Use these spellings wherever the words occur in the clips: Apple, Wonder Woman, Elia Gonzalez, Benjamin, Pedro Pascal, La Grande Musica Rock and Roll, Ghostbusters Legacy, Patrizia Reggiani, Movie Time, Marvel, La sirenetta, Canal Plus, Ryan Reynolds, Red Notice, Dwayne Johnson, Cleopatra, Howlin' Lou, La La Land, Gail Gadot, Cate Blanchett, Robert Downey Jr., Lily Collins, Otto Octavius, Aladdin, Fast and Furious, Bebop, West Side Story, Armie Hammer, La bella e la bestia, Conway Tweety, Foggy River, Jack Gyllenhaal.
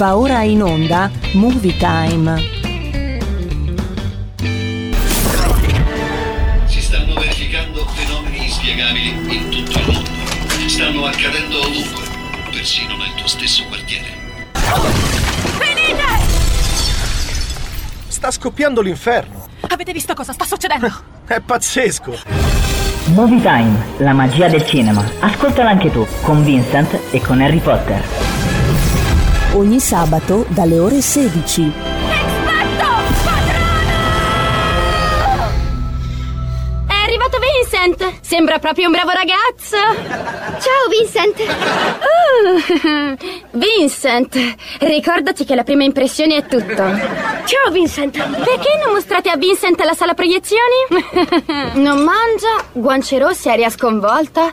Va ora in onda Movie Time. Si stanno verificando fenomeni inspiegabili in tutto il mondo. Stanno accadendo ovunque, persino nel tuo stesso quartiere. Venite! Sta scoppiando l'inferno. Avete visto cosa sta succedendo? È pazzesco! Movie Time, la magia del cinema. Ascoltala anche tu, con Vincent e con Harry Potter. Ogni sabato dalle ore 16. Expecto Patrono! È arrivato Vincent! Sembra proprio un bravo ragazzo! Ciao Vincent! Vincent, ricordati che la prima impressione è tutto. Ciao Vincent. Perché non mostrate a Vincent la sala proiezioni? Non mangia, guance rosse, aria sconvolta.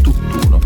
tutt'uno.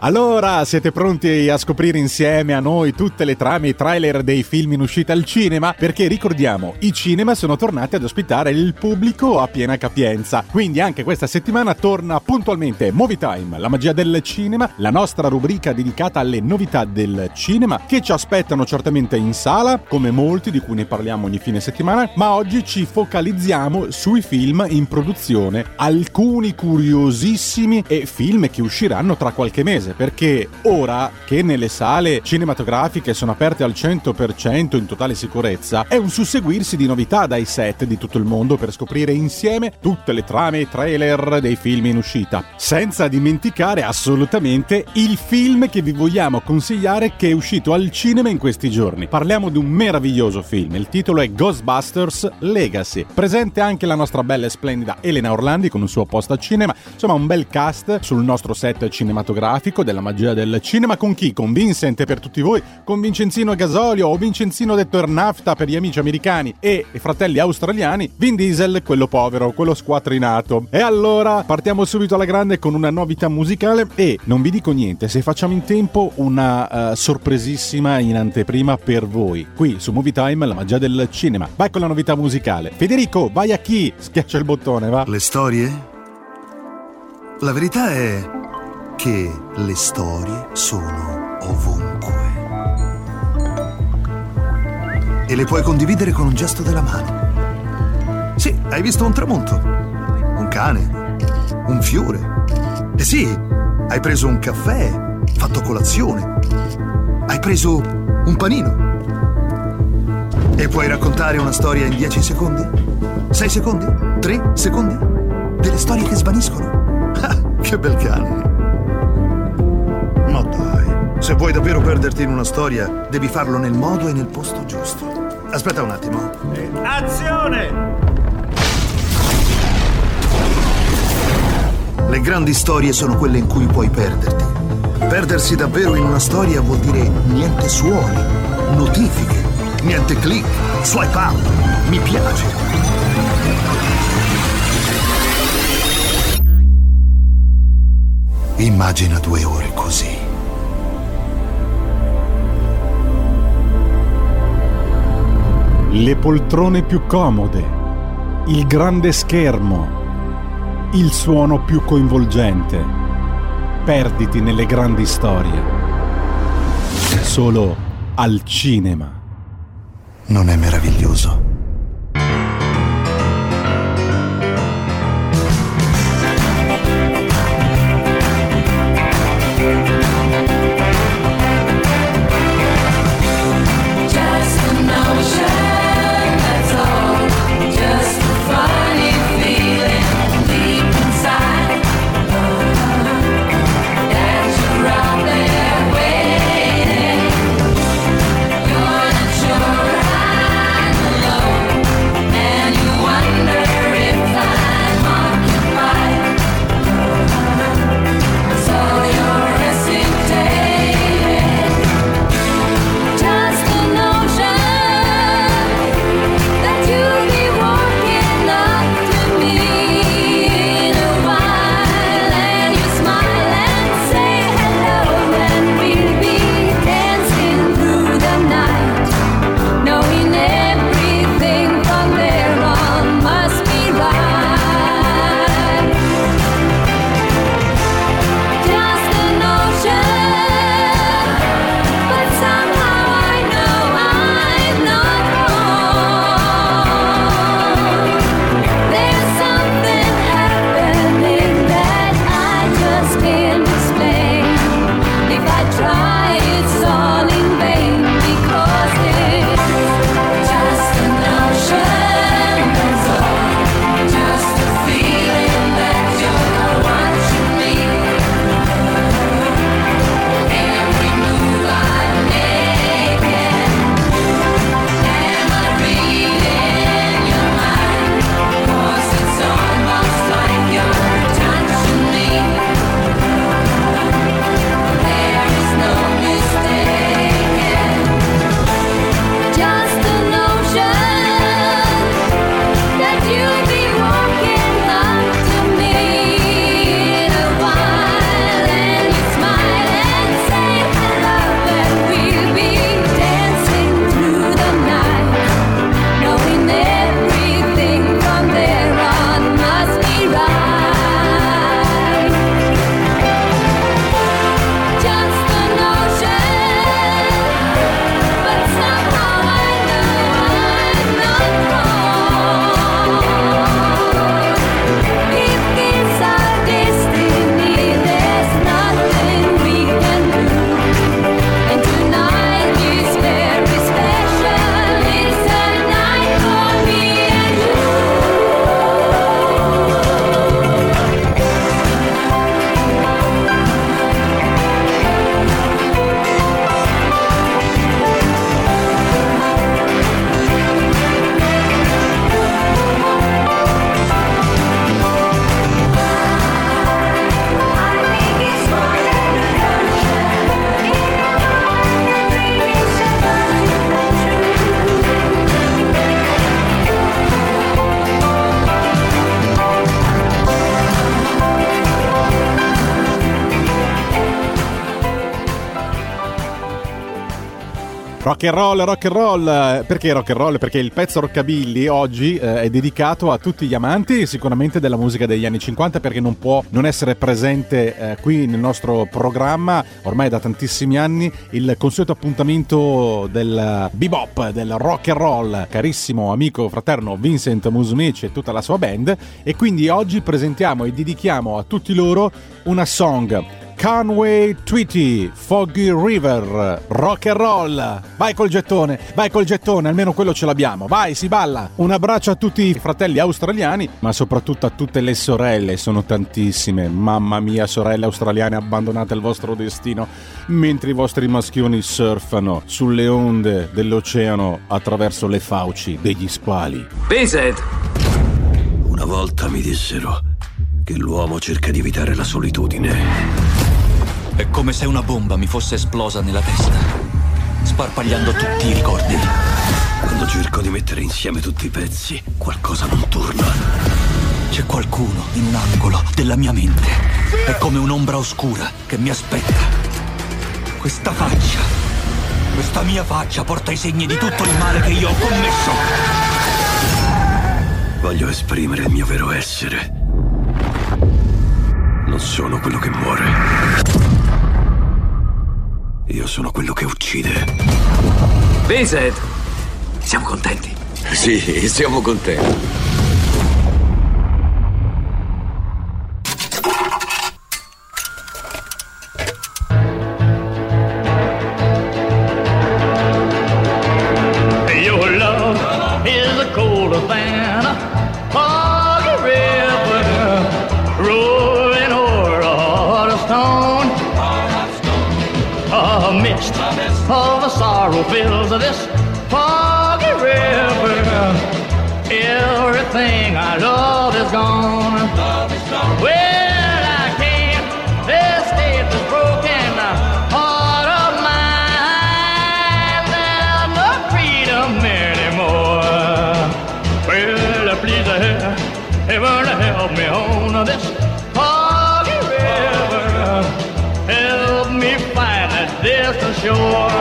Allora, siete pronti a scoprire insieme a noi tutte le trame e i trailer dei film in uscita al cinema? Perché ricordiamo, i cinema sono tornati ad ospitare il pubblico a piena capienza. Quindi anche questa settimana torna puntualmente Movie Time, la magia del cinema, la nostra rubrica dedicata alle novità del cinema che ci aspettano certamente in sala, come molti di cui ne parliamo ogni fine settimana, ma oggi ci focalizziamo sui film in produzione, alcuni curiosissimi e film che usciranno tra qualche mese. Perché ora che nelle sale cinematografiche sono aperte al 100% in totale sicurezza, è un susseguirsi di novità dai set di tutto il mondo per scoprire insieme tutte le trame e trailer dei film in uscita. Senza dimenticare assolutamente il film che vi vogliamo consigliare che è uscito al cinema in questi giorni. Parliamo di un meraviglioso film, il titolo è Ghostbusters Legacy. Presente anche la nostra bella e splendida Elena Orlandi con un suo post al cinema. Insomma, un bel cast sul nostro set cinematografico della magia del cinema. Con chi? Con Vincent e per tutti voi, con Vincenzino Gasolio o Vincenzino detto Ernafta per gli amici americani e i fratelli australiani, Vin Diesel, quello povero, quello squattrinato. E allora partiamo subito alla grande con una novità musicale e non vi dico niente, se facciamo in tempo una sorpresissima in anteprima per voi, qui su Movie Time, la magia del cinema. Vai con la novità musicale. Federico, vai a chi? Schiaccia il bottone, va. Le storie? La verità è che le storie sono ovunque e le puoi condividere con un gesto della mano. Sì, hai visto un tramonto, un cane, un fiore. E sì, hai preso un caffè, fatto colazione, hai preso un panino. E puoi raccontare una storia in 10 secondi, 6 secondi, 3 secondi, delle storie che svaniscono. Ah, che bel cane. Ma dai, se vuoi davvero perderti in una storia, devi farlo nel modo e nel posto giusto. Aspetta un attimo. Azione! Le grandi storie sono quelle in cui puoi perderti. Perdersi davvero in una storia vuol dire niente suoni, notifiche, niente click, swipe up, mi piace. Immagina 2 ore così. Le poltrone più comode, il grande schermo, il suono più coinvolgente. Perditi nelle grandi storie. Solo al cinema. Non è meraviglioso? Rock and roll, perché rock and roll? Perché il pezzo Rockabilly oggi è dedicato a tutti gli amanti sicuramente della musica degli anni 50, perché non può non essere presente qui nel nostro programma ormai da tantissimi anni il consueto appuntamento del bebop, del rock and roll, carissimo amico fraterno Vincent Musumeci e tutta la sua band, e quindi oggi presentiamo e dedichiamo a tutti loro una song. Conway Tweety, Foggy River, rock and roll. Vai col gettone, almeno quello ce l'abbiamo. Vai, si balla. Un abbraccio a tutti i fratelli australiani, ma soprattutto a tutte le sorelle, sono tantissime. Mamma mia, sorelle australiane, abbandonate al vostro destino mentre i vostri maschioni surfano sulle onde dell'oceano attraverso le fauci degli squali. Vincent! Una volta mi dissero che l'uomo cerca di evitare la solitudine. È come se una bomba mi fosse esplosa nella testa, sparpagliando tutti i ricordi. Quando cerco di mettere insieme tutti i pezzi, qualcosa non torna. C'è qualcuno in un angolo della mia mente. È come un'ombra oscura che mi aspetta. Questa faccia, questa mia faccia porta i segni di tutto il male che io ho commesso. Voglio esprimere il mio vero essere. Non sono quello che muore. Io sono quello che uccide. Vincent, siamo contenti? Sì, siamo contenti. Fills of this foggy river. Everything I love is gone. Well, I can't escape this broken heart of mine. There's no freedom anymore. Well, please heaven help me on this foggy river. Help me find a distant shore.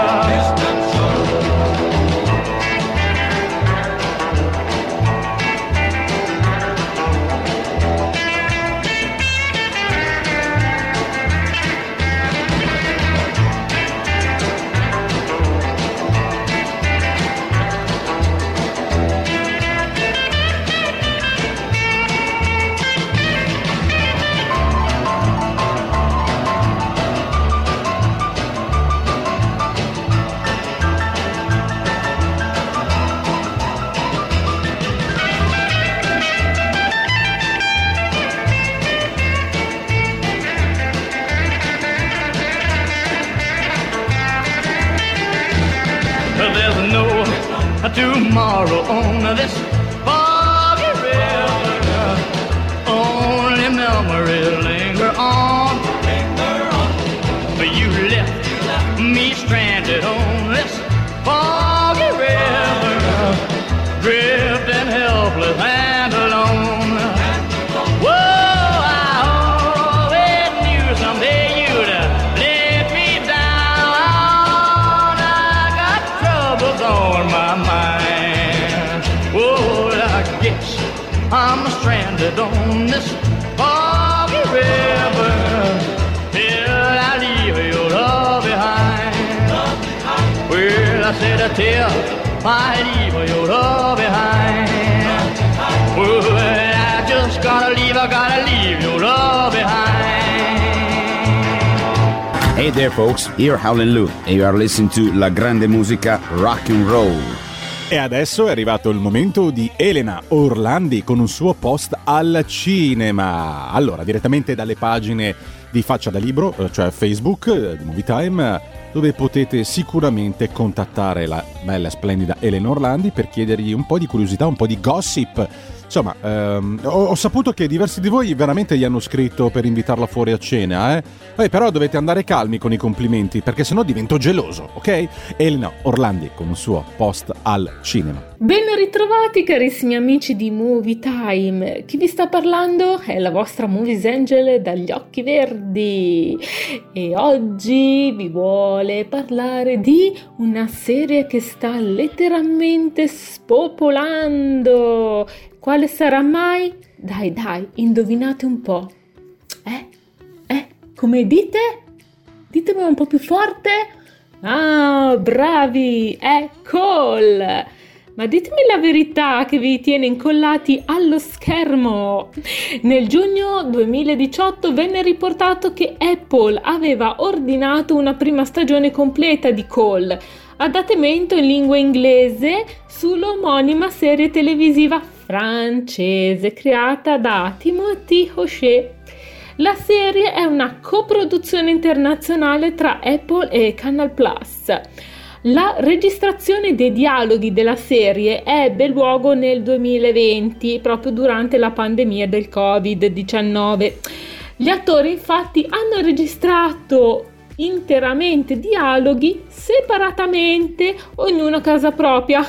Tomorrow on this foggy river, only memories linger on. But you left me stranded on this foggy river, drifting helpless and alone. Whoa, I always knew someday you'd let me down. I got troubles on my mind. I'm stranded on this foggy river till I leave your love behind. Well, I said till I leave your love behind. Well, I just gotta leave your love behind. Hey there, folks, you're Howlin' Lou and you are listening to La Grande Musica Rock and Roll. E adesso è arrivato il momento di Elena Orlandi con un suo post al cinema. Allora, direttamente dalle pagine di Faccia da Libro, cioè Facebook di Movie Time, dove potete sicuramente contattare la bella splendida Elena Orlandi per chiedergli un po' di curiosità, un po' di gossip. Insomma, ho saputo che diversi di voi veramente gli hanno scritto per invitarla fuori a cena, eh? Però dovete andare calmi con i complimenti, perché sennò divento geloso, ok? Elena Orlandi con un suo post al cinema. Ben ritrovati carissimi amici di Movie Time, chi vi sta parlando è la vostra Movies Angel dagli occhi verdi e oggi vi vuole parlare di una serie che sta letteralmente spopolando. Quale sarà mai? Dai, indovinate un po'. Come dite? Ditemelo un po' più forte. Ah, bravi, è Call! Ma ditemi la verità che vi tiene incollati allo schermo. Nel giugno 2018 venne riportato che Apple aveva ordinato una prima stagione completa di Call, adattamento in lingua inglese sull'omonima serie televisiva francese creata da Timothée Hochet. La serie è una coproduzione internazionale tra Apple e Canal Plus. La registrazione dei dialoghi della serie ebbe luogo nel 2020, proprio durante la pandemia del Covid-19. Gli attori infatti hanno registrato interamente dialoghi separatamente o in una casa propria,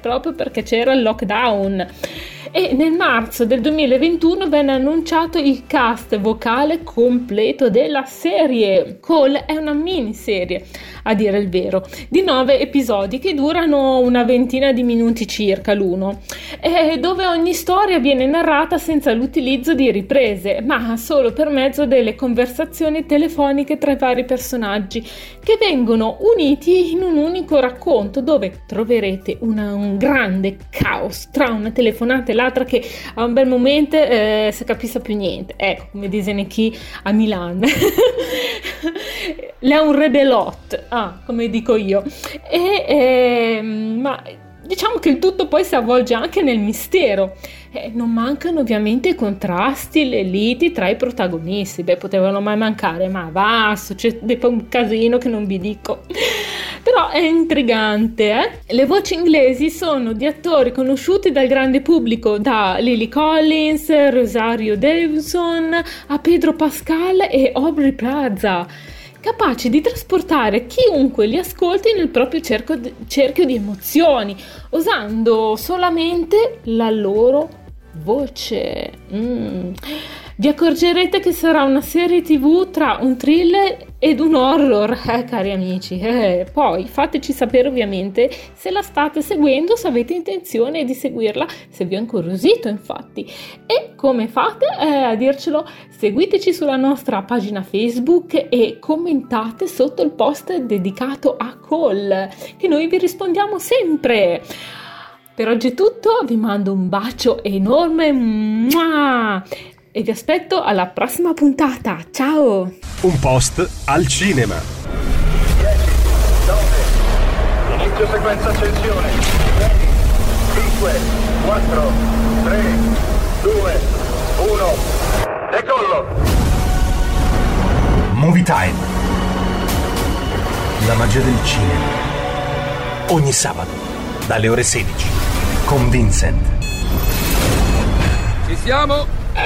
proprio perché c'era il lockdown. E nel marzo del 2021 venne annunciato il cast vocale completo della serie. Call è una miniserie, a dire il vero, di 9 episodi che durano una ventina di minuti circa l'uno, dove ogni storia viene narrata senza l'utilizzo di riprese, ma solo per mezzo delle conversazioni telefoniche tra i vari personaggi, che vengono uniti in un unico racconto, dove troverete un grande caos tra una telefonata e l'altra, che a un bel momento si capisce più niente, ecco, come dicono chi a Milano. Le è un rebelot, come dico io. Ma diciamo che il tutto poi si avvolge anche nel mistero. Non mancano ovviamente i contrasti, le liti tra i protagonisti. Beh, potevano mai mancare, ma va, succede un casino che non vi dico. Però è intrigante, eh? Le voci inglesi sono di attori conosciuti dal grande pubblico, da Lily Collins, Rosario Dawson, a Pedro Pascal e Aubrey Plaza, capaci di trasportare chiunque li ascolti nel proprio cerchio di emozioni, usando solamente la loro voce. Vi accorgerete che sarà una serie TV tra un thriller ed un horror, cari amici. Poi fateci sapere ovviamente se la state seguendo, se avete intenzione di seguirla, se vi ho incuriosito infatti. E come fate a dircelo? Seguiteci sulla nostra pagina Facebook e commentate sotto il post dedicato a Call, che noi vi rispondiamo sempre. Per oggi è tutto, vi mando un bacio enorme. Mua! E vi aspetto alla prossima puntata. Ciao! Un post al cinema. 10, 9, inizio sequenza accensione. 5, 4, 3, 2, 1, decollo! Movie Time. La magia del cinema. Ogni sabato, dalle ore 16, con Vincent. Ci siamo! 6,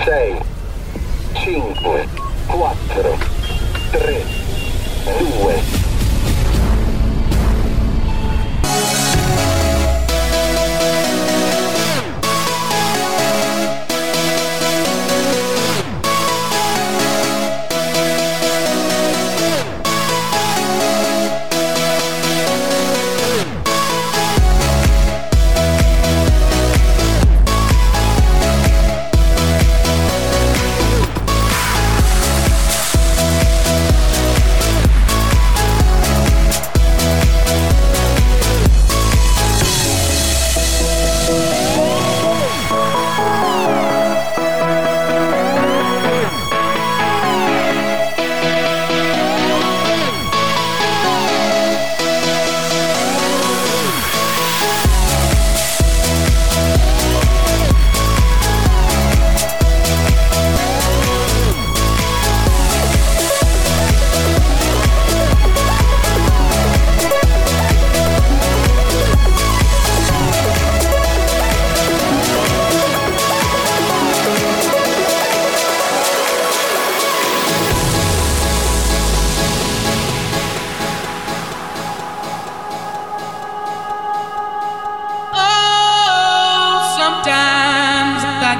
5, 4, 3, 2.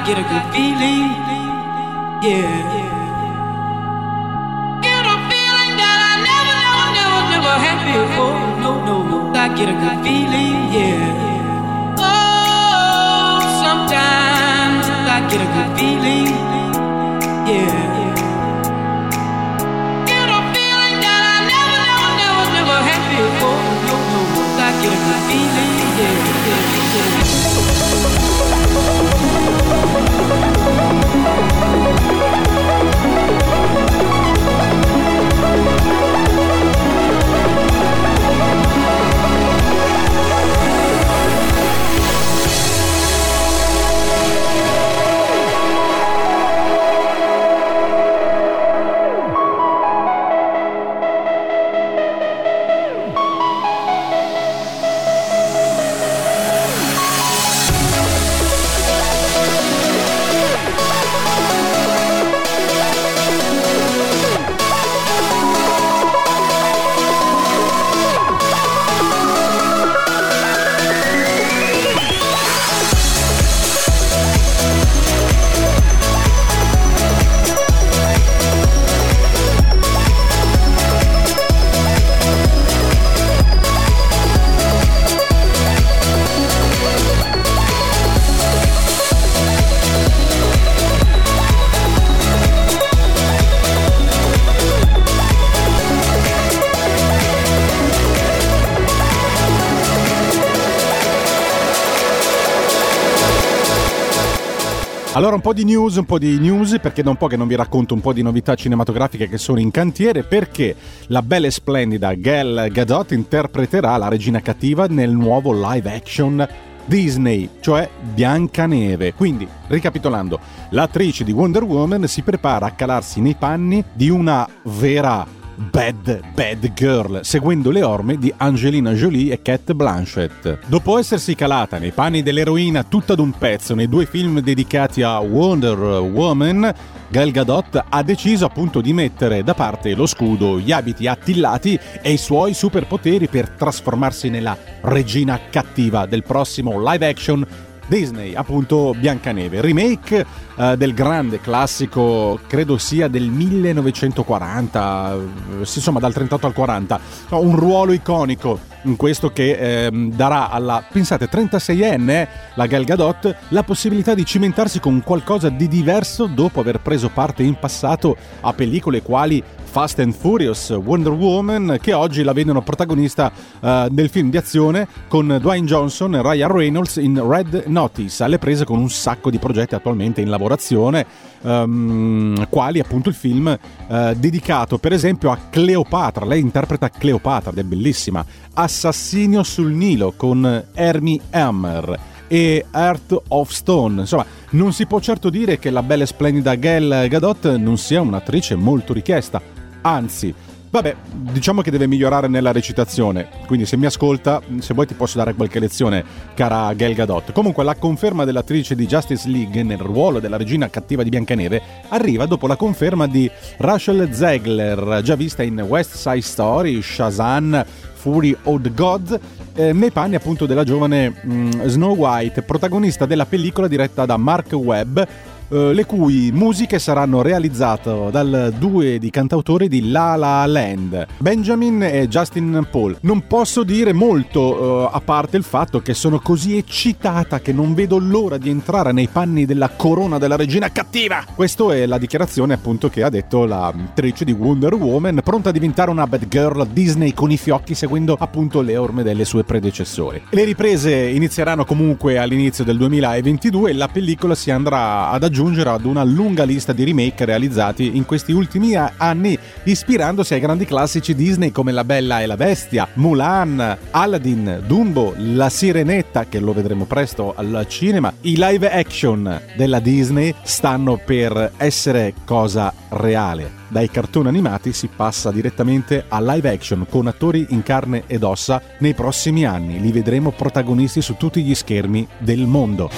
Get a good feeling, yeah. Get a feeling that I never had before. No, I get a good feeling, yeah. Oh, sometimes I get a good feeling, yeah. Get a feeling that I never had before. No, I get a good feeling, yeah. Allora un po' di news, perché da un po' che non vi racconto un po' di novità cinematografiche che sono in cantiere, perché la bella e splendida Gail Gadot interpreterà la regina cattiva nel nuovo live action Disney, cioè Biancaneve. Quindi, ricapitolando, l'attrice di Wonder Woman si prepara a calarsi nei panni di una vera bad girl, seguendo le orme di Angelina Jolie e Cate Blanchett. Dopo essersi calata nei panni dell'eroina tutta d'un pezzo nei due film dedicati a Wonder Woman, Gail Gadot ha deciso appunto di mettere da parte lo scudo, gli abiti attillati e i suoi superpoteri per trasformarsi nella regina cattiva del prossimo live action Disney, appunto Biancaneve, remake del grande classico, credo sia del 1940, insomma dal 38 al 40, un ruolo iconico in questo che darà alla, pensate, 36enne, la Gail Gadot, la possibilità di cimentarsi con qualcosa di diverso dopo aver preso parte in passato a pellicole quali Fast and Furious, Wonder Woman, che oggi la vedono protagonista del film di azione con Dwayne Johnson e Ryan Reynolds in Red Notice, alle prese con un sacco di progetti attualmente in lavorazione, quali appunto il film dedicato per esempio a Cleopatra. Lei interpreta Cleopatra ed è bellissima. Assassinio sul Nilo con Armie Hammer e Heart of Stone. Insomma, non si può certo dire che la bella e splendida Gail Gadot non sia un'attrice molto richiesta, anzi, vabbè, diciamo che deve migliorare nella recitazione, quindi se mi ascolta, se vuoi ti posso dare qualche lezione, cara Gail Gadot. Comunque la conferma dell'attrice di Justice League nel ruolo della regina cattiva di Biancaneve arriva dopo la conferma di Rachel Zegler, già vista in West Side Story, Shazam, Fury of God, nei panni appunto della giovane Snow White, protagonista della pellicola diretta da Mark Webb, le cui musiche saranno realizzate dal duo di cantautori di La La Land, Benjamin e Justin Paul. Non posso dire molto, a parte il fatto che sono così eccitata che non vedo l'ora di entrare nei panni della corona della regina cattiva. Questa è la dichiarazione appunto che ha detto l'attrice di Wonder Woman, pronta a diventare una bad girl Disney con i fiocchi, seguendo appunto le orme delle sue predecessori. Le riprese inizieranno comunque all'inizio del 2022 e la pellicola si andrà ad aggiungere ad una lunga lista di remake realizzati in questi ultimi anni, ispirandosi ai grandi classici Disney come La Bella e la Bestia, Mulan, Aladdin, Dumbo, La Sirenetta, che lo vedremo presto al cinema. I live action della Disney stanno per essere cosa reale. Dai cartoni animati si passa direttamente a live action con attori in carne ed ossa. Nei prossimi anni li vedremo protagonisti su tutti gli schermi del mondo.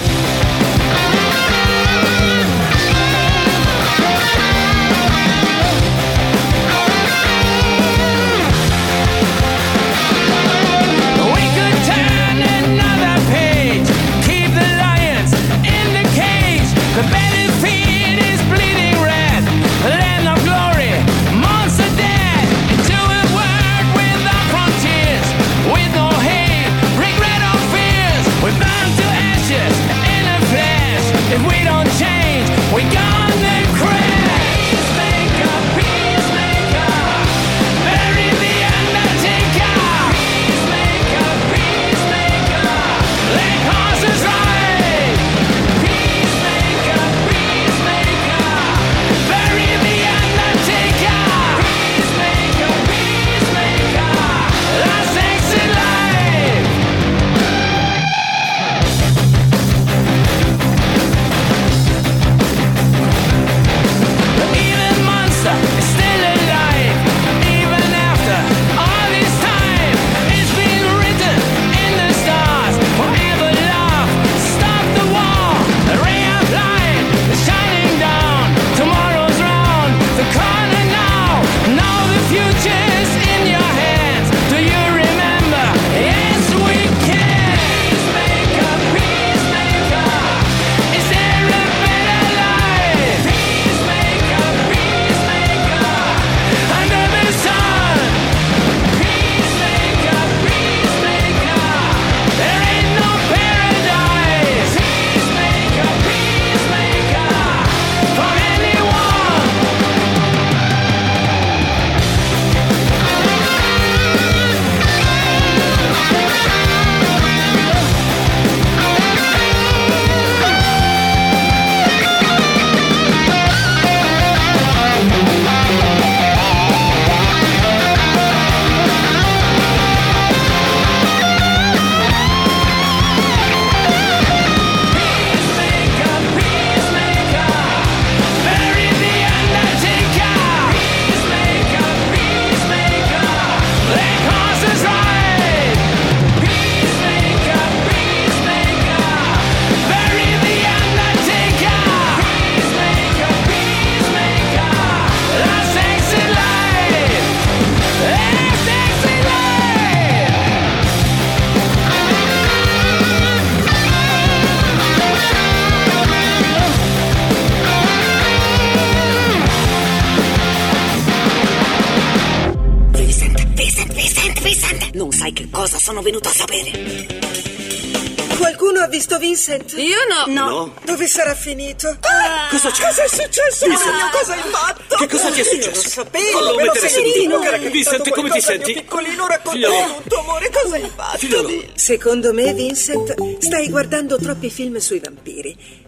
We're bound to ashes in a flash. Che cosa sono venuta a sapere? Qualcuno ha visto Vincent? Io no. No. Dove sarà finito? Cosa c'è? Cosa è successo? Vincent, cosa hai fatto? Che cosa ti è successo? Lo sapevo, non me lo sentivo. Vincent, come ti senti? Piccolino, raccontato un tuo amore. Cosa hai fatto? Figliolo. Secondo me, Vincent, stai guardando troppi film sui vampiri.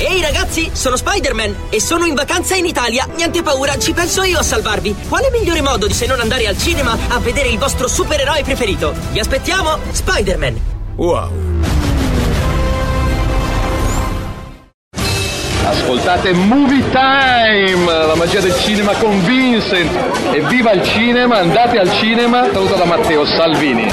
Ehi ragazzi, sono Spider-Man e sono in vacanza in Italia. Niente paura, ci penso io a salvarvi. Quale migliore modo se non andare al cinema a vedere il vostro supereroe preferito? Vi aspettiamo, Spider-Man. Wow. Ascoltate Movie Time, la magia del cinema con Vincent. Evviva il cinema, andate al cinema. Saluto da Matteo Salvini.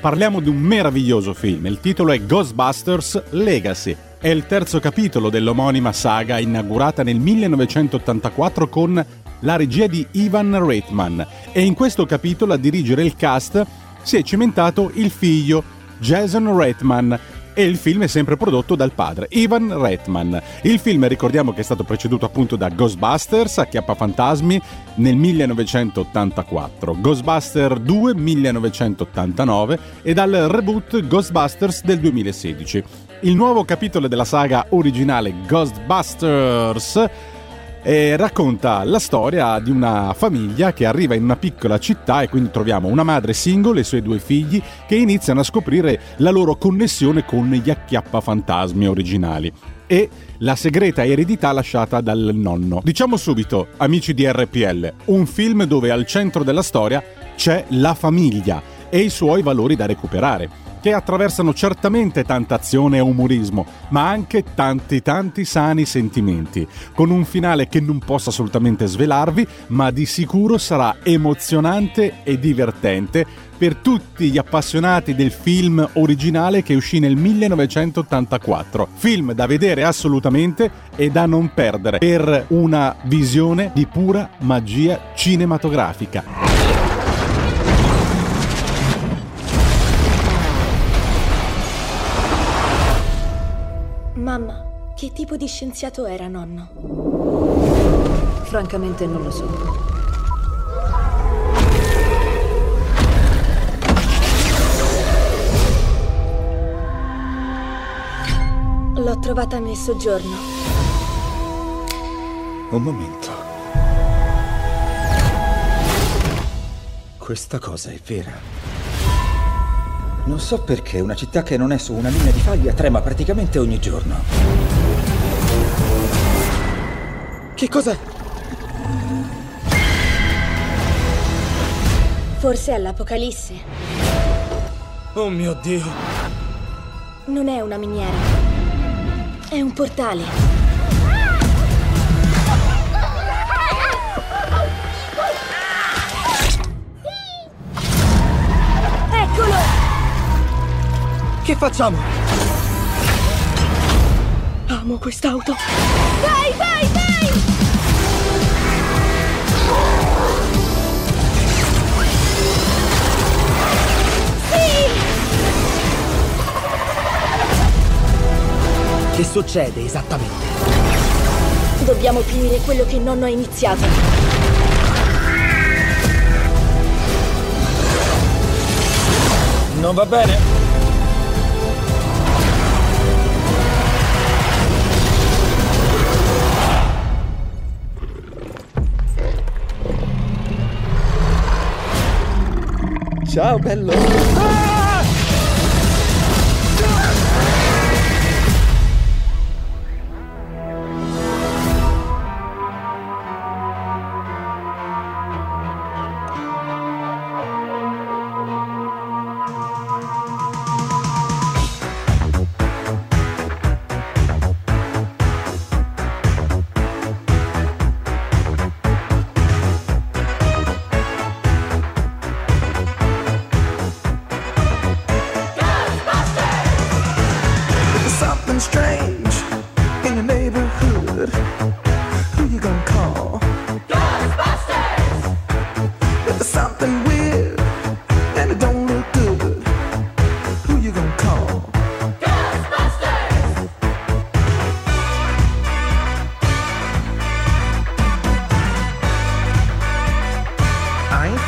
Parliamo di un meraviglioso film, il titolo è Ghostbusters Legacy. È il terzo capitolo dell'omonima saga inaugurata nel 1984 con la regia di Ivan Reitman e in questo capitolo a dirigere il cast si è cimentato il figlio Jason Reitman e il film è sempre prodotto dal padre Ivan Reitman. Il film ricordiamo che è stato preceduto appunto da Ghostbusters Acchiappafantasmi nel 1984, Ghostbusters 2 1989 e dal reboot Ghostbusters del 2016. Il nuovo capitolo della saga originale Ghostbusters racconta la storia di una famiglia che arriva in una piccola città e quindi troviamo una madre single e i suoi due figli che iniziano a scoprire la loro connessione con gli acchiappafantasmi originali e la segreta eredità lasciata dal nonno. Diciamo subito, amici di RPL, un film dove al centro della storia c'è la famiglia e i suoi valori da recuperare, che attraversano certamente tanta azione e umorismo, ma anche tanti sani sentimenti, con un finale che non posso assolutamente svelarvi, ma di sicuro sarà emozionante e divertente per tutti gli appassionati del film originale che uscì nel 1984. Film da vedere assolutamente e da non perdere per una visione di pura magia cinematografica. Mamma, che tipo di scienziato era nonno? Francamente non lo so. L'ho trovata nel soggiorno. Un momento. Questa cosa è vera. Non so perché una città che non è su una linea di faglia trema praticamente ogni giorno. Che cos'è? Forse è l'Apocalisse. Oh mio Dio! Non è una miniera. È un portale. Eccolo! Che facciamo? Amo quest'auto. Vai, vai, vai! Sì! Che succede esattamente? Dobbiamo finire quello che nonno ha iniziato. Non va bene. Ciao bello! Ah!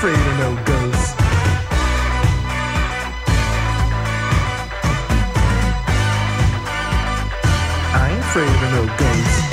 afraid of no ghosts. I ain't afraid of no ghosts.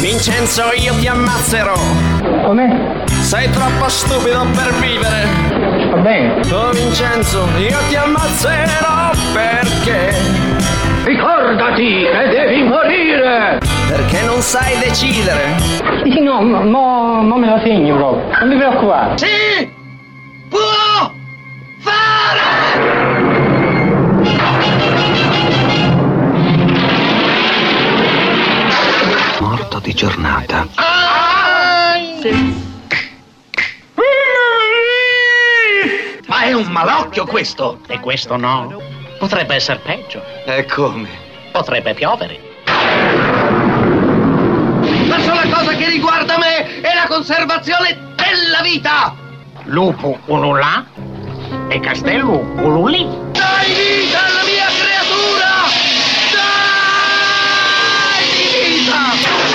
Vincenzo, io ti ammazzerò. Come? Sei troppo stupido per vivere. Va bene. Oh Vincenzo, io ti ammazzerò perché ricordati che devi morire. Perché non sai decidere. Sì, no, mo me lo segno proprio. Non mi preoccupare. Sì! Può fare! Di giornata. Ma è un malocchio questo. E questo no. Potrebbe essere peggio. E come? Potrebbe piovere. La sola cosa che riguarda me è la conservazione della vita. Lupo ululà e castello ululì. Dai vita alla mia creatura. Dai vita.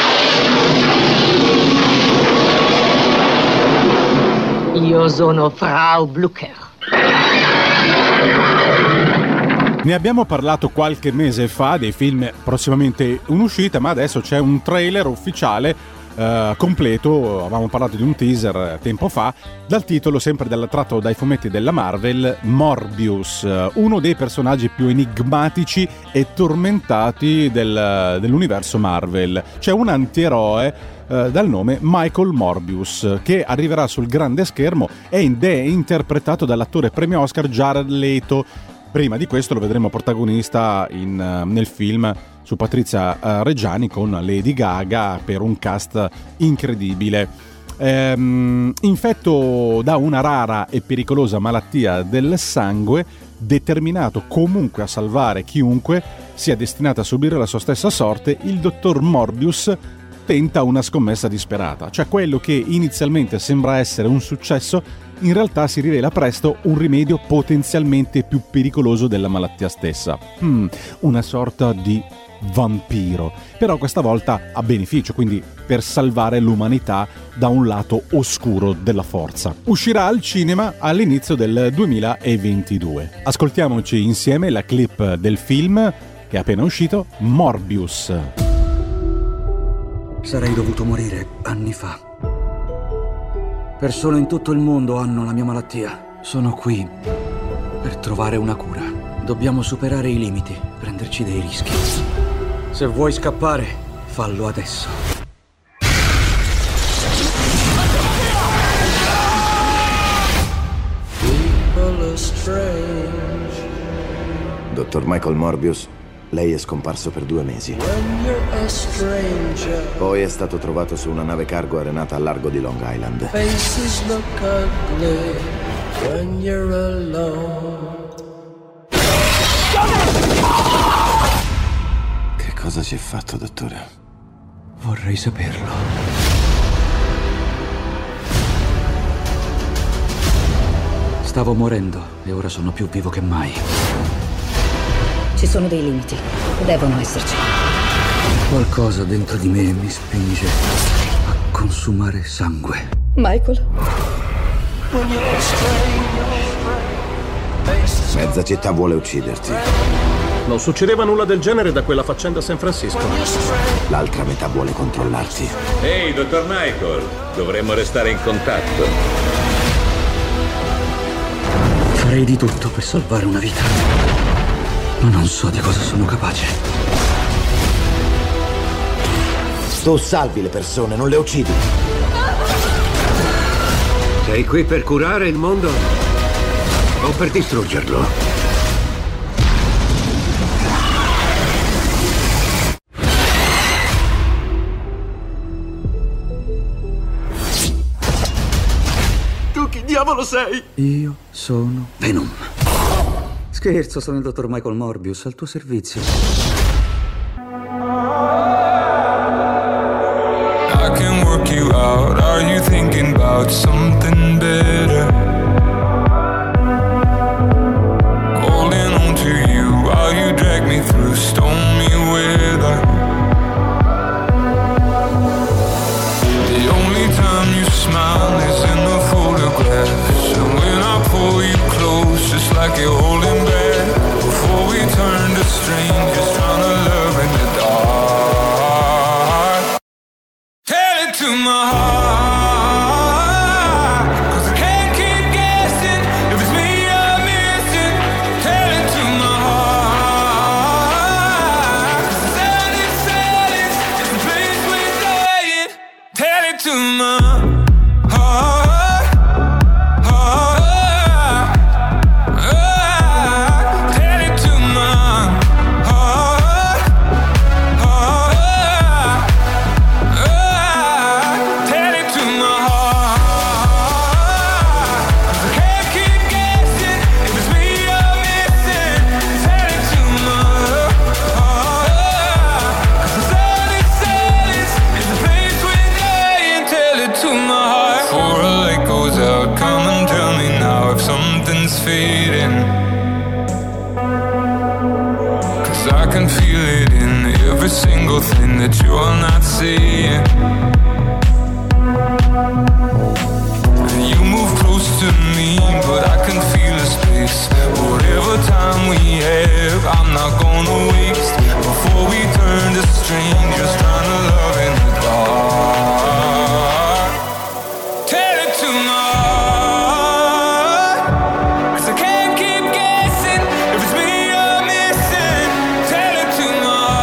Io sono Frau Blücher. Ne abbiamo parlato qualche mese fa dei film prossimamente un'uscita, ma adesso c'è un trailer ufficiale completo. Avevamo parlato di un teaser tempo fa, dal titolo sempre tratto dai fumetti della Marvel, Morbius, uno dei personaggi più enigmatici e tormentati dell'universo Marvel. C'è un antieroe dal nome Michael Morbius, che arriverà sul grande schermo ed è interpretato dall'attore premio Oscar Jared Leto. Prima di questo lo vedremo protagonista nel film su Patrizia Reggiani con Lady Gaga, per un cast incredibile. Infetto da una rara e pericolosa malattia del sangue, determinato comunque a salvare chiunque sia destinato a subire la sua stessa sorte, il dottor Morbius tenta una scommessa disperata, cioè quello che inizialmente sembra essere un successo in realtà si rivela presto un rimedio potenzialmente più pericoloso della malattia stessa. Una sorta di vampiro, però questa volta a beneficio, quindi per salvare l'umanità da un lato oscuro della forza. Uscirà al cinema all'inizio del 2022. Ascoltiamoci insieme la clip del film che è appena uscito, Morbius. Sarei dovuto morire anni fa. Persone in tutto il mondo hanno la mia malattia. Sono qui per trovare una cura. Dobbiamo superare i limiti, prenderci dei rischi. Se vuoi scappare, fallo adesso. Dottor Michael Morbius Lei è scomparso per 2 mesi. Poi è stato trovato su una nave cargo arenata al largo di Long Island. Che cosa ci ha fatto, dottore? Vorrei saperlo. Stavo morendo e ora sono più vivo che mai. Ci sono dei limiti, devono esserci. Qualcosa dentro di me mi spinge a consumare sangue. Michael? Mezza città vuole ucciderti. Non succedeva nulla del genere da quella faccenda a San Francisco. L'altra metà vuole controllarti. Ehi, dottor Michael, dovremmo restare in contatto. Farei di tutto per salvare una vita, ma non so di cosa sono capace. Tu salvi le persone, non le uccidi. Sei qui per curare il mondo o per distruggerlo? Tu chi diavolo sei? Io sono Venom. Scherzo, sono il dottor Michael Morbius, al tuo servizio. I can work you out. Are you thinking about something better? Holding on to you while you drag me through stormy weather. The only time you smile is in the photographs. You close just like you're holding back. Before we turn to strangers, trying to love in the dark. Tell it to my heart, 'cause I can't keep guessing if it's me I'm missing. Tell it to my heart, 'cause the sound inside is the place we're dying. Tell it to my heart. That you will not see. You move close to me, but I can feel the space. Whatever time we have, I'm not gonna waste. Before we turn to strangers, trying to love in the dark. Tell it to my heart, 'cause I can't keep guessing if it's me I'm missing. Tell it to my heart.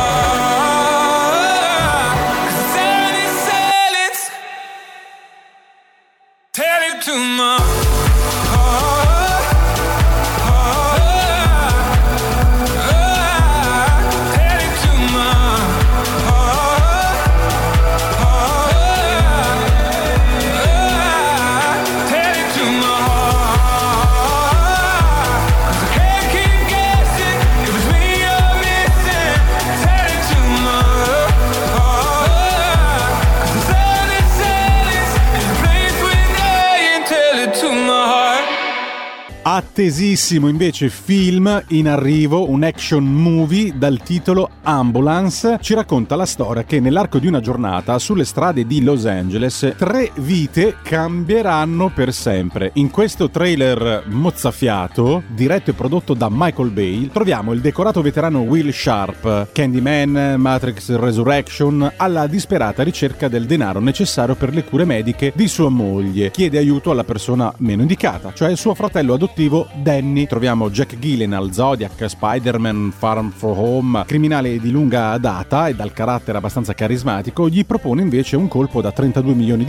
Attesissimo invece film in arrivo, un action movie dal titolo Ambulance. Ci racconta la storia che nell'arco di una giornata sulle strade di Los Angeles 3 vite cambieranno per sempre. In questo trailer mozzafiato, diretto e prodotto da Michael Bay, troviamo il decorato veterano Will Sharp, Candyman, Matrix Resurrection, alla disperata ricerca del denaro necessario per le cure mediche di sua moglie. Chiede aiuto alla persona meno indicata, cioè suo fratello adottato motivo Danny. Troviamo Jack Gyllenhaal, Zodiac, Spider-Man, Farm for Home, criminale di lunga data e dal carattere abbastanza carismatico, gli propone invece un colpo da $32 milioni,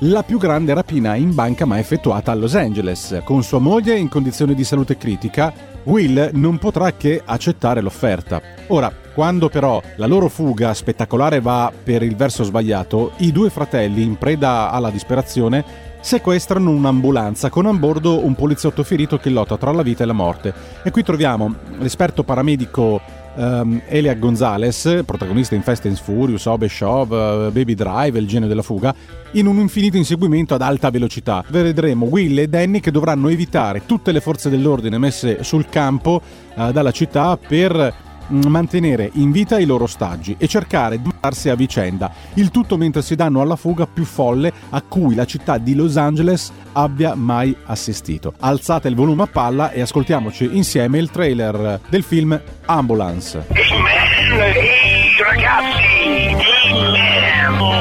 la più grande rapina in banca mai effettuata a Los Angeles. Con sua moglie in condizioni di salute critica, Will non potrà che accettare l'offerta. Ora, quando però la loro fuga spettacolare va per il verso sbagliato, i due fratelli, in preda alla disperazione, sequestrano un'ambulanza con a bordo un poliziotto ferito che lotta tra la vita e la morte. E qui troviamo l'esperto paramedico Elia Gonzalez, protagonista in Fast and Furious, Obeshov, Baby Drive, il genio della fuga, in un infinito inseguimento ad alta velocità. Vedremo Will e Danny che dovranno evitare tutte le forze dell'ordine messe sul campo dalla città per mantenere in vita i loro ostaggi e cercare di darsi a vicenda, il tutto mentre si danno alla fuga più folle a cui la città di Los Angeles abbia mai assistito. Alzate il volume a palla e ascoltiamoci insieme il trailer del film Ambulance.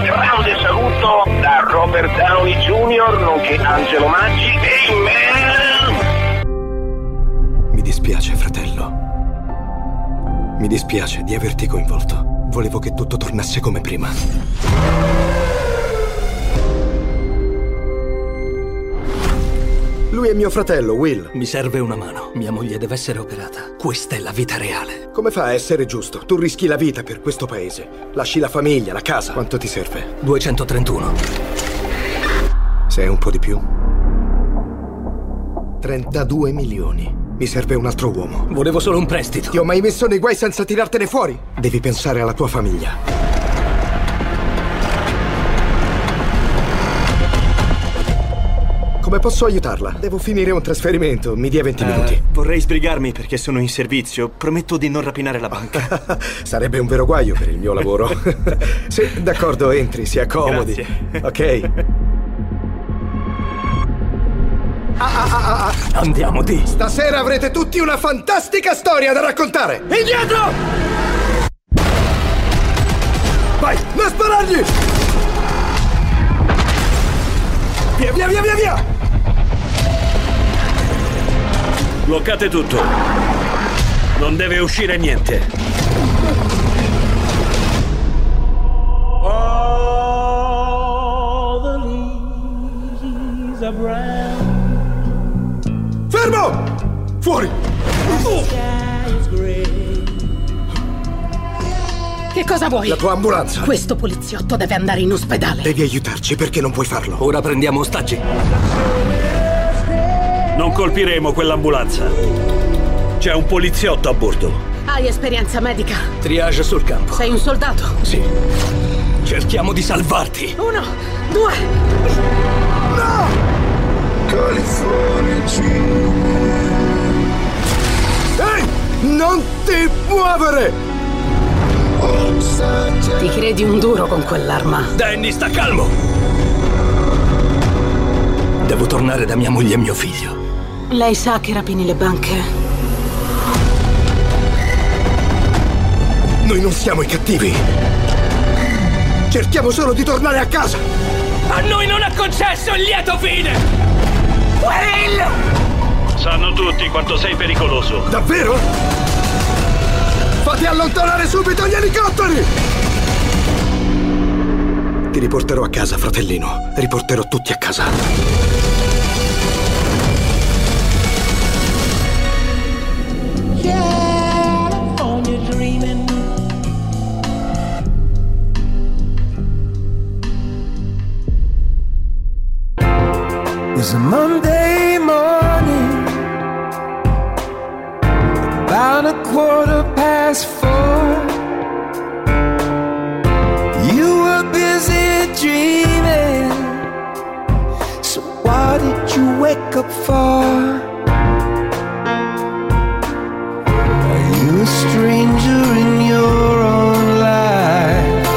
Grande saluto da Robert Downey Jr. nonché Angelo Maggi. Mi dispiace, fratello. Mi dispiace di averti coinvolto. Volevo che tutto tornasse come prima. Lui è mio fratello, Will. Mi serve una mano. Mia moglie deve essere operata. Questa è la vita reale. Come fa a essere giusto? Tu rischi la vita per questo paese. Lasci la famiglia, la casa. Quanto ti serve? 231. Se è un po' di più. 32 milioni. Mi serve un altro uomo. Volevo solo un prestito. Ti ho mai messo nei guai senza tirartene fuori? Devi pensare alla tua famiglia. Come posso aiutarla? Devo finire un trasferimento. Mi dia 20 minuti. Vorrei sbrigarmi perché sono in servizio. Prometto di non rapinare la banca. Sarebbe un vero guaio per il mio lavoro. Sì, d'accordo, entri, si accomodi. Grazie. Ok. Andiamo di. Stasera avrete tutti una fantastica storia da raccontare. Indietro! Vai, non sparargli! Via, via, via, via, via! Bloccate tutto. Non deve uscire niente. All the leaves are brown. Fermo! Fuori! Oh. Che cosa vuoi? La tua ambulanza! Questo poliziotto deve andare in ospedale! Devi aiutarci perché non puoi farlo! Ora prendiamo ostaggi! Non colpiremo quell'ambulanza! C'è un poliziotto a bordo! Hai esperienza medica? Triage sul campo! Sei un soldato? Sì! Cerchiamo di salvarti! 1, 2... No! Ehi! Non ti muovere! Ti credi un duro con quell'arma? Danny, sta calmo! Devo tornare da mia moglie e mio figlio. Lei sa che rapini le banche? Noi non siamo i cattivi. Cerchiamo solo di tornare a casa. A noi non ha concesso il lieto fine! Will! Sanno tutti quanto sei pericoloso. Davvero? Fate allontanare subito gli elicotteri! Ti riporterò a casa, fratellino. Riporterò tutti a casa. It was a Monday morning, about 4:15. You were busy dreaming, so why did you wake up for? Are you a stranger in your own life?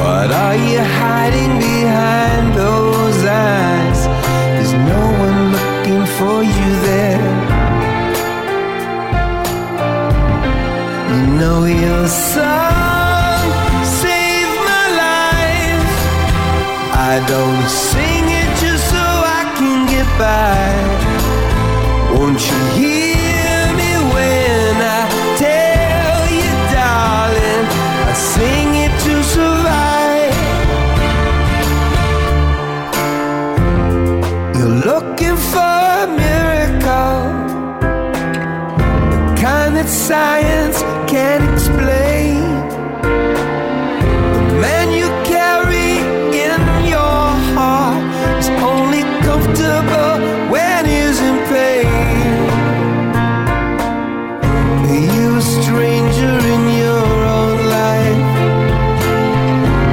What are you hiding behind those eyes? No one looking for you there. You know your song saved my life. I don't sing it just so I can get by. Won't you hear me when I tell you, darling, I sing it to survive. You're looking for a miracle, the kind that science can't explain. The man you carry in your heart is only comfortable when he's in pain. Are you a stranger in your own life?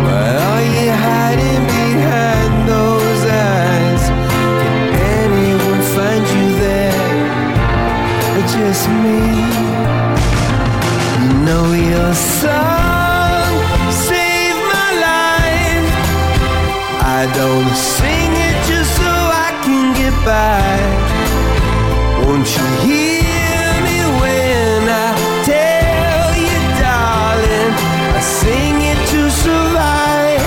Why are you hiding behind those eyes? Can anyone find you there? Or just me? You know your song saved my life. I don't sing it just so I can get by. Won't you hear me when I tell you, darling, I sing it to survive.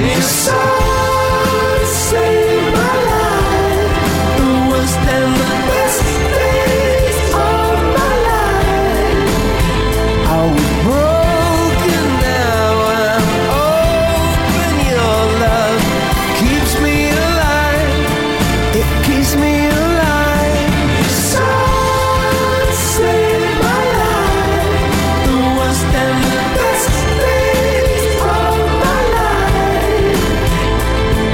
Your song saved my life, the worst and the best days of my life. I was broken, now I'm open. Your love keeps me alive, it keeps me alive. Your song saved my life, the worst and the best days of my life.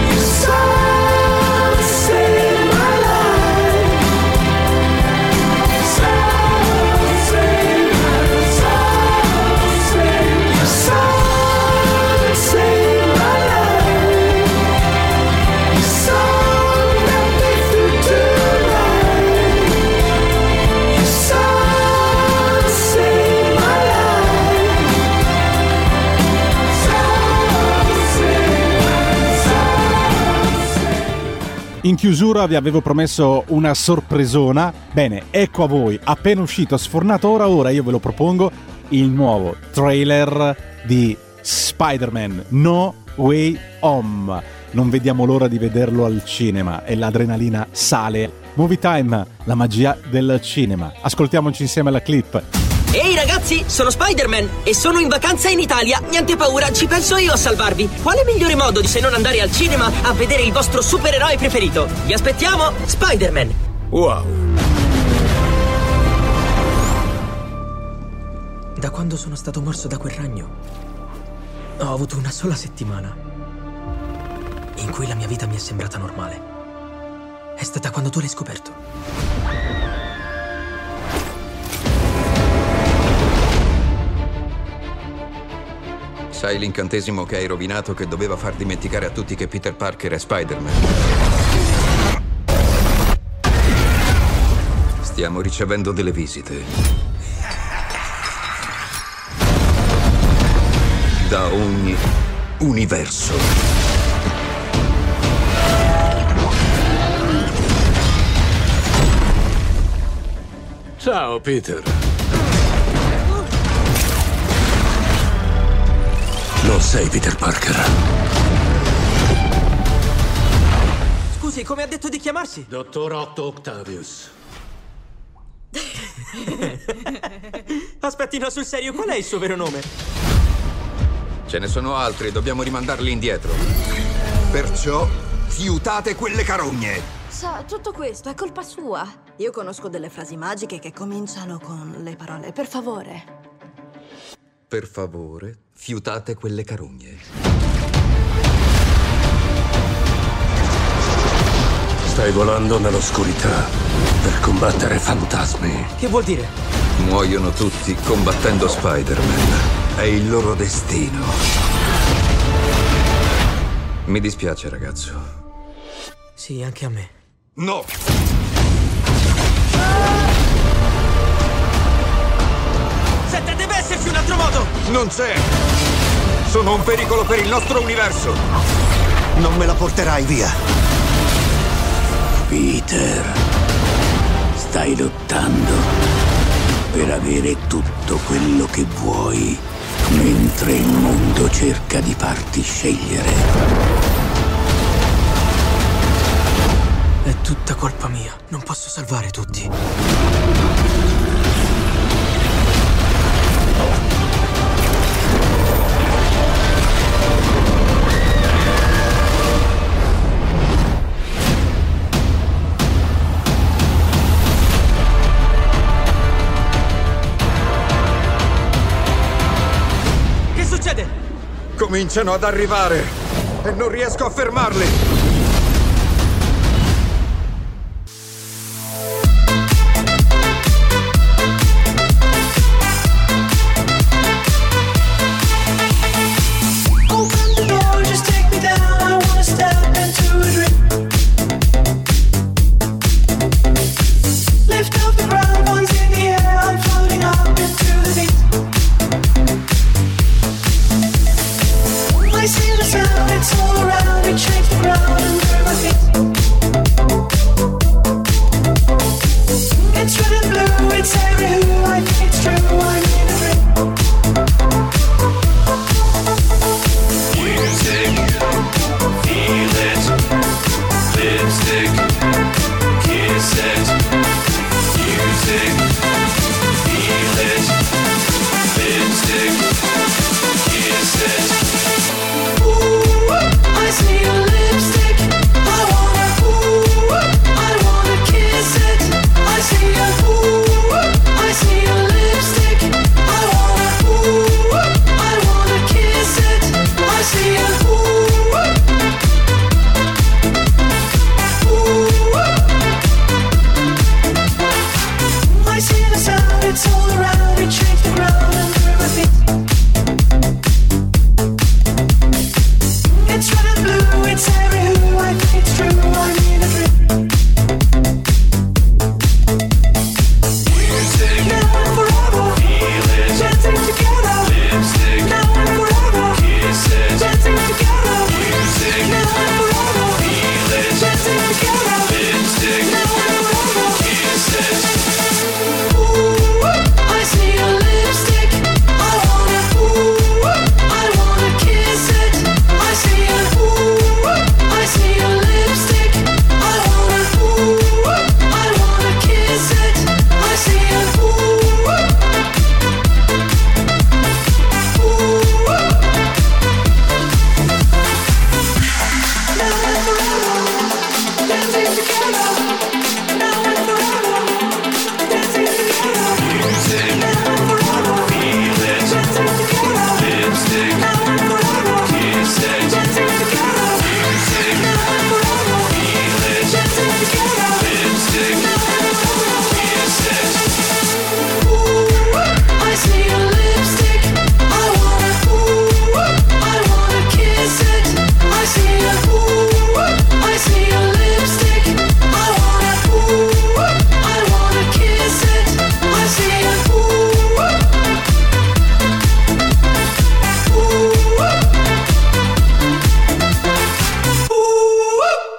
Your song saved my life. Your song saved my life. Your song saved my life. Your song helped me through tonight. Your song saved my life. Your song saved my life. In chiusura vi avevo promesso una sorpresona. Bene, ecco a voi, appena uscito, sfornato ora io ve lo propongo, il nuovo trailer di Spider-Man No Way Home. Non vediamo l'ora di vederlo al cinema e l'adrenalina sale. Movie Time, la magia del cinema. Ascoltiamoci insieme la clip. Ehi ragazzi, sono Spider-Man e sono in vacanza in Italia. Niente paura, ci penso io a salvarvi. Quale migliore modo di se non andare al cinema a vedere il vostro supereroe preferito? Vi aspettiamo, Spider-Man. Wow. Da quando sono stato morso da quel ragno, ho avuto una sola settimana in cui la mia vita mi è sembrata normale. È stata quando tu l'hai scoperto. Sai l'incantesimo che hai rovinato che doveva far dimenticare a tutti che Peter Parker è Spider-Man? Stiamo ricevendo delle visite da ogni universo. Ciao Peter. Non sei Peter Parker. Scusi, come ha detto di chiamarsi? Dottor Otto Octavius. Aspetti, no, sul serio, qual è il suo vero nome? Ce ne sono altri, dobbiamo rimandarli indietro. Perciò fiutate quelle carogne. Sa, tutto questo è colpa sua. Io conosco delle frasi magiche che cominciano con le parole "per favore". Per favore, fiutate quelle carogne. Stai volando nell'oscurità per combattere fantasmi. Che vuol dire? Muoiono tutti combattendo Spider-Man. È il loro destino. Mi dispiace, ragazzo. Sì, anche a me. No! Senta, deve esserci un altro modo! Non c'è! Sono un pericolo per il nostro universo! Non me la porterai via. Peter, stai lottando per avere tutto quello che vuoi, mentre il mondo cerca di farti scegliere. tutta colpa mia. Non posso salvare tutti. Che succede? Cominciano ad arrivare e non riesco a fermarli.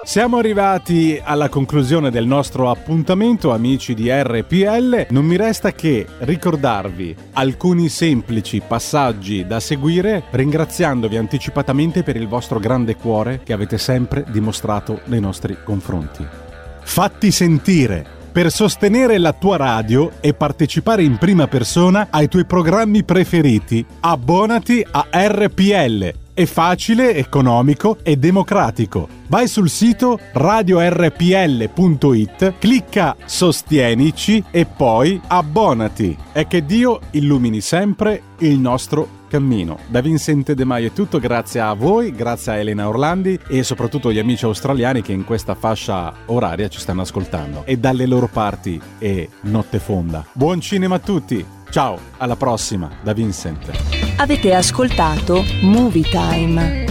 Siamo arrivati alla conclusione del nostro appuntamento, amici di RPL. Non mi resta che ricordarvi alcuni semplici passaggi da seguire, ringraziandovi anticipatamente per il vostro grande cuore che avete sempre dimostrato nei nostri confronti. Fatti sentire! Per sostenere la tua radio e partecipare in prima persona ai tuoi programmi preferiti, abbonati a RPL. È facile, economico e democratico. Vai sul sito radiorpl.it, clicca Sostienici e poi abbonati. E che Dio illumini sempre il nostro cammino. Da Vincent De Maio è tutto, grazie a voi, grazie a Elena Orlandi e soprattutto agli amici australiani che in questa fascia oraria ci stanno ascoltando. E dalle loro parti è notte fonda. Buon cinema a tutti! Ciao, alla prossima da Vincent. Avete ascoltato Movie Time.